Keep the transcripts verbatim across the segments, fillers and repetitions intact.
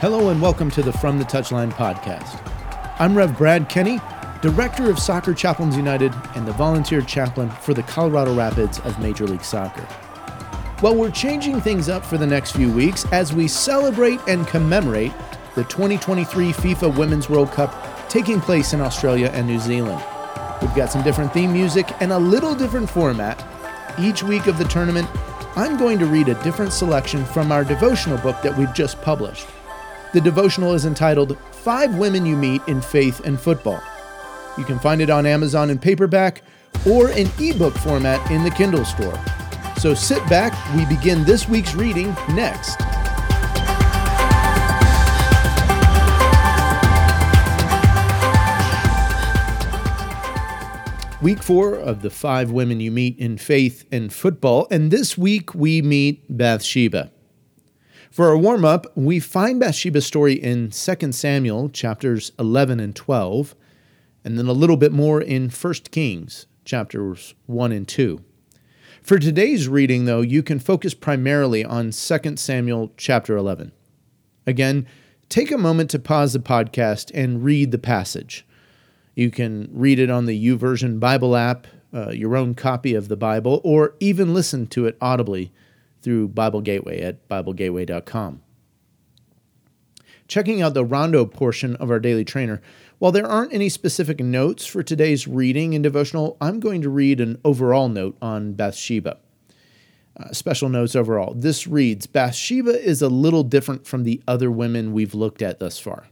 Hello and welcome to the From the Touchline podcast. I'm Rev Brad Kenny, Director of Soccer Chaplains United and the Volunteer Chaplain for the Colorado Rapids of Major League Soccer. Well, we're changing things up for the next few weeks as we celebrate and commemorate the twenty twenty-three FIFA Women's World Cup taking place in Australia and New Zealand. We've got some different theme music and a little different format. Each week of the tournament, I'm going to read a different selection from our devotional book that we've just published. The devotional is entitled, Five Women You Meet in Faith and Football. You can find it on Amazon in paperback or in ebook format in the Kindle store. So sit back, we begin this week's reading next. Week four of the Five Women You Meet in Faith and Football, and this week we meet Bathsheba. For our warm-up, we find Bathsheba's story in Second Samuel, chapters eleven and twelve, and then a little bit more in First Kings, chapters one and two. For today's reading, though, you can focus primarily on Second Samuel, chapter eleven. Again, take a moment to pause the podcast and read the passage. You can read it on the YouVersion Bible app, uh, your own copy of the Bible, or even listen to it audibly through Bible Gateway at bible gateway dot com. Checking out the rondo portion of our daily trainer, while there aren't any specific notes for today's reading and devotional, I'm going to read an overall note on Bathsheba. Uh, special notes overall. This reads, Bathsheba is a little different from the other women we've looked at thus far.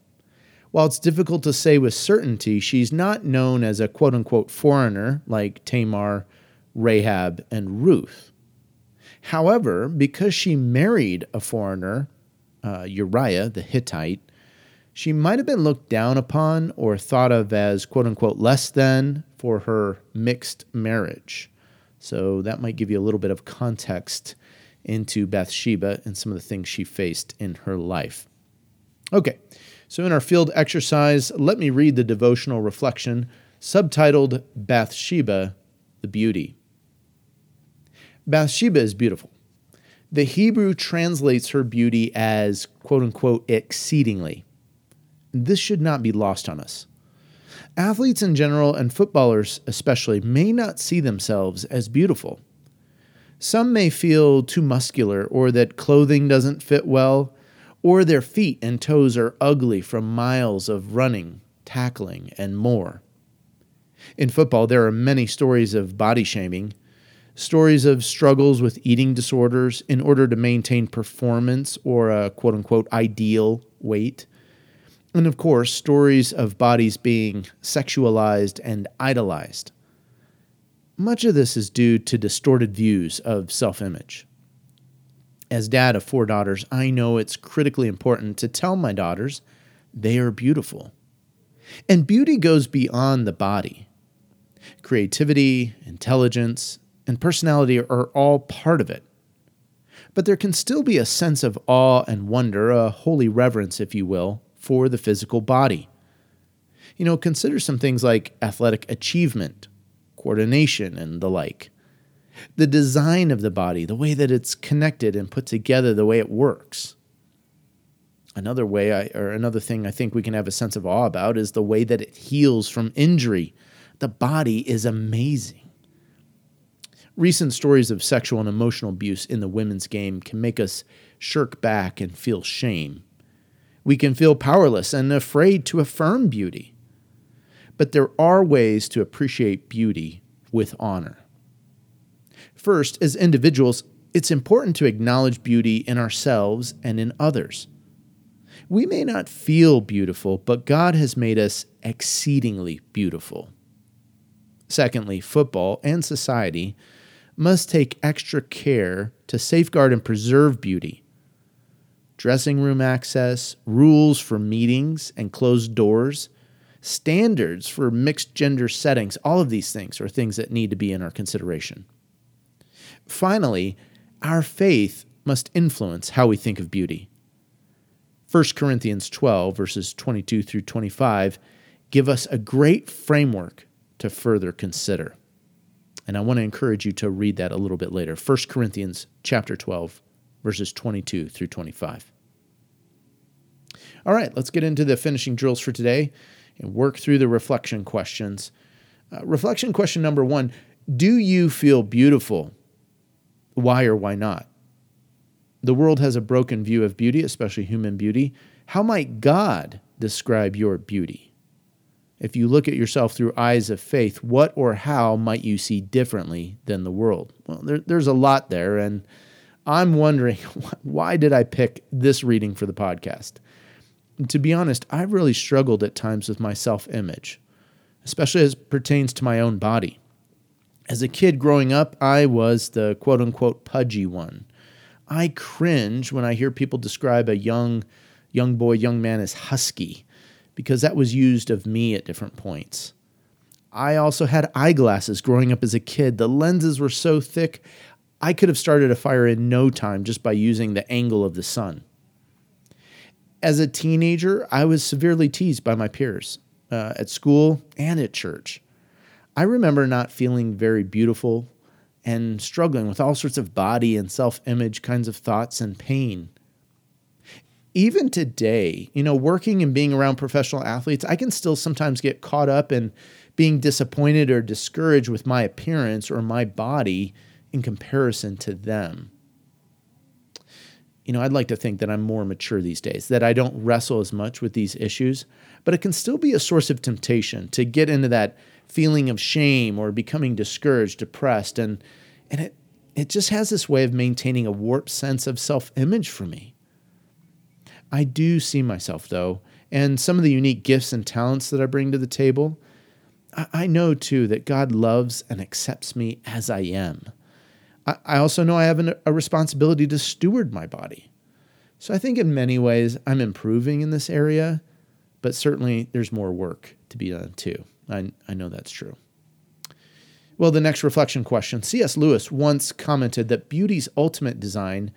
While it's difficult to say with certainty, she's not known as a quote-unquote foreigner like Tamar, Rahab, and Ruth. However, because she married a foreigner, uh, Uriah the Hittite, she might have been looked down upon or thought of as quote-unquote less than for her mixed marriage. So that might give you a little bit of context into Bathsheba and some of the things she faced in her life. Okay, so in our field exercise, let me read the devotional reflection subtitled Bathsheba the Beauty. Bathsheba is beautiful. The Hebrew translates her beauty as, quote-unquote, exceedingly. This should not be lost on us. Athletes in general, and footballers especially, may not see themselves as beautiful. Some may feel too muscular, or that clothing doesn't fit well, or their feet and toes are ugly from miles of running, tackling, and more. In football, there are many stories of body shaming, stories of struggles with eating disorders in order to maintain performance or a quote-unquote ideal weight. And of course, stories of bodies being sexualized and idolized. Much of this is due to distorted views of self-image. As dad of four daughters, I know it's critically important to tell my daughters they are beautiful. And beauty goes beyond the body. Creativity, intelligence, and personality are all part of it. But there can still be a sense of awe and wonder, a holy reverence, if you will, for the physical body. You know, consider some things like athletic achievement, coordination, and the like. The design of the body, the way that it's connected and put together, the way it works. Another way, I, or another thing I think we can have a sense of awe about is the way that it heals from injury. The body is amazing. Recent stories of sexual and emotional abuse in the women's game can make us shirk back and feel shame. We can feel powerless and afraid to affirm beauty. But there are ways to appreciate beauty with honor. First, as individuals, it's important to acknowledge beauty in ourselves and in others. We may not feel beautiful, but God has made us exceedingly beautiful. Secondly, football and society must take extra care to safeguard and preserve beauty. Dressing room access, rules for meetings and closed doors, standards for mixed gender settings, all of these things are things that need to be in our consideration. Finally, our faith must influence how we think of beauty. First Corinthians twelve, verses twenty-two through twenty-five, give us a great framework to further consider. And I want to encourage you to read that a little bit later. First Corinthians chapter twelve, verses twenty-two through twenty-five. All right, let's get into the finishing drills for today and work through the reflection questions. Uh, reflection question number one, do you feel beautiful? Why or why not? The world has a broken view of beauty, especially human beauty. How might God describe your beauty? If you look at yourself through eyes of faith, what or how might you see differently than the world? Well, there, there's a lot there, and I'm wondering, why did I pick this reading for the podcast? And to be honest, I've really struggled at times with my self-image, especially as it pertains to my own body. As a kid growing up, I was the quote-unquote pudgy one. I cringe when I hear people describe a young young boy, young man as husky, because that was used of me at different points. I also had eyeglasses growing up as a kid. The lenses were so thick, I could have started a fire in no time just by using the angle of the sun. As a teenager, I was severely teased by my peers uh, at school and at church. I remember not feeling very beautiful and struggling with all sorts of body and self-image kinds of thoughts and pain. Even today, you know, working and being around professional athletes, I can still sometimes get caught up in being disappointed or discouraged with my appearance or my body in comparison to them. You know, I'd like to think that I'm more mature these days, that I don't wrestle as much with these issues, but it can still be a source of temptation to get into that feeling of shame or becoming discouraged, depressed, and and it it just has this way of maintaining a warped sense of self-image for me. I do see myself, though, and some of the unique gifts and talents that I bring to the table. I know, too, that God loves and accepts me as I am. I also know I have a responsibility to steward my body. So I think in many ways I'm improving in this area, but certainly there's more work to be done, too. I, I know that's true. Well, the next reflection question. C S. Lewis once commented that beauty's ultimate design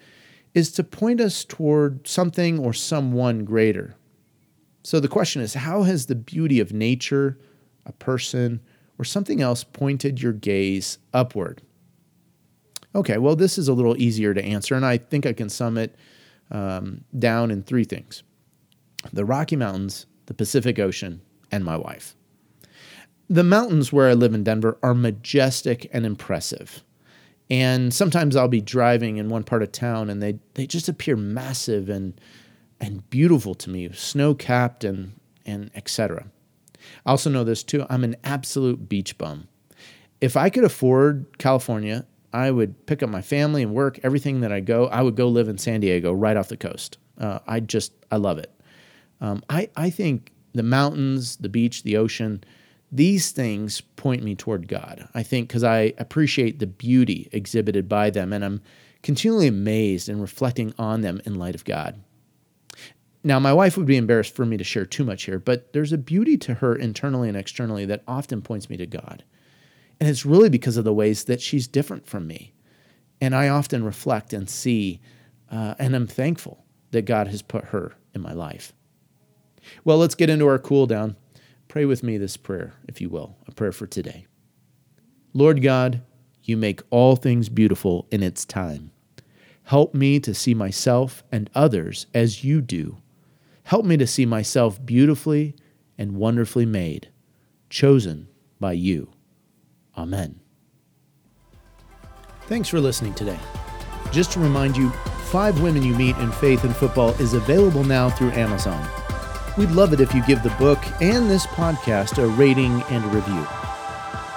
is to point us toward something or someone greater. So the question is, how has the beauty of nature, a person, or something else pointed your gaze upward? Okay, well, this is a little easier to answer, and I think I can sum it um, down in three things. The Rocky Mountains, the Pacific Ocean, and my wife. The mountains where I live in Denver are majestic and impressive. And sometimes I'll be driving in one part of town and they they just appear massive and and beautiful to me, snow-capped and, and et cetera. I also know this too, I'm an absolute beach bum. If I could afford California, I would pick up my family and work, everything that I go, I would go live in San Diego right off the coast. Uh, I just, I love it. Um, I, I think the mountains, the beach, the ocean, these things point me toward God, I think, because I appreciate the beauty exhibited by them, and I'm continually amazed and reflecting on them in light of God. Now, my wife would be embarrassed for me to share too much here, but there's a beauty to her internally and externally that often points me to God. And it's really because of the ways that she's different from me. And I often reflect and see, uh, and I'm thankful that God has put her in my life. Well, let's get into our cool down. Pray with me this prayer, if you will, a prayer for today. Lord God, you make all things beautiful in its time. Help me to see myself and others as you do. Help me to see myself beautifully and wonderfully made, chosen by you. Amen. Thanks for listening today. Just to remind you, Five Women You Meet in Faith and Football is available now through Amazon. We'd love it if you give the book and this podcast a rating and a review.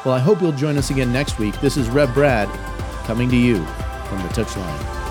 Well, I hope you'll join us again next week. This is Rev Brad coming to you from the Touchline.